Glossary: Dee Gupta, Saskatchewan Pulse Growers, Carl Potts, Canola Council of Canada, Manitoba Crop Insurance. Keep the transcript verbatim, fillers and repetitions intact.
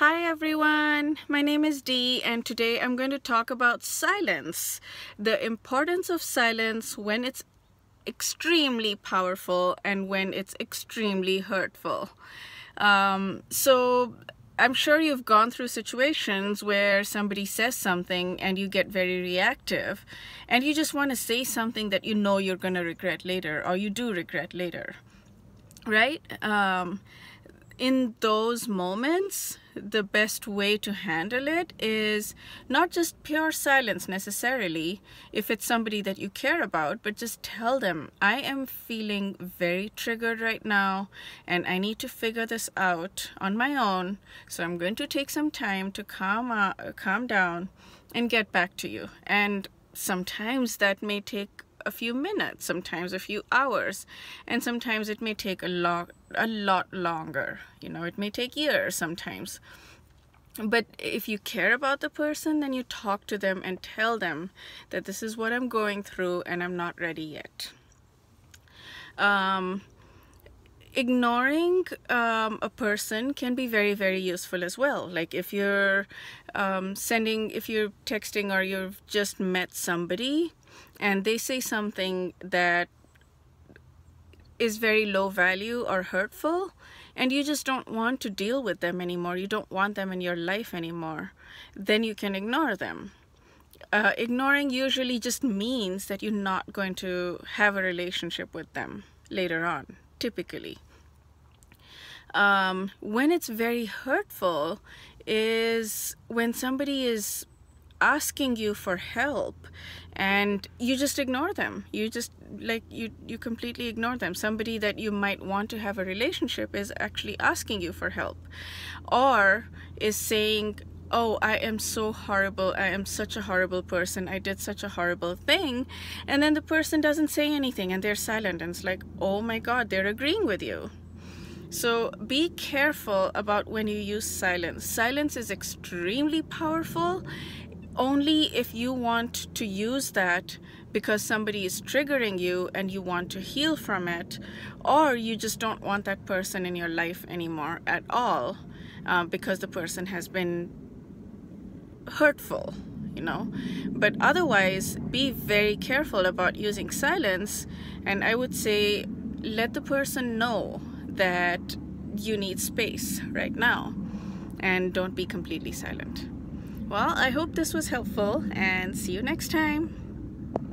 Hi everyone, my name is Dee and today I'm going to talk about silence. The importance of silence when it's extremely powerful and when it's extremely hurtful. Um, so I'm sure you've gone through situations where somebody says something and you get very reactive and you just want to say something that you know you're going to regret later, or you do regret later, right? Um, in those moments, the best way to handle it is not just pure silence necessarily, if it's somebody that you care about, but just tell them, I am feeling very triggered right now and I need to figure this out on my own, so I'm going to take some time to calm out, calm down and get back to you. And sometimes that may take a few minutes, sometimes a few hours, and sometimes it may take a lot a lot longer. You know, it may take years sometimes. But if you care about the person, then you talk to them and tell them that this is what I'm going through and I'm not ready yet. Um, ignoring um, a person can be very very useful as well. Like if you're um, sending if you're texting or you've just met somebody and they say something that is very low value or hurtful and you just don't want to deal with them anymore, you don't want them in your life anymore, then you can ignore them. Uh, ignoring usually just means that you're not going to have a relationship with them later on, typically. Um, when it's very hurtful is when somebody is asking you for help and you just ignore them. You just like you you completely ignore them. Somebody that you might want to have a relationship is actually asking you for help, or is saying, oh, I am so horrible, I am such a horrible person, I did such a horrible thing, and then the person doesn't say anything and they're silent, and it's like, oh my god, they're agreeing with you. So be careful about when you use silence. Silence is extremely powerful only if you want to use that because somebody is triggering you and you want to heal from it, or you just don't want that person in your life anymore at all, uh, because the person has been hurtful, you know. But otherwise, be very careful about using silence, and I would say let the person know that you need space right now and don't be completely silent. Well, I hope this was helpful and see you next time.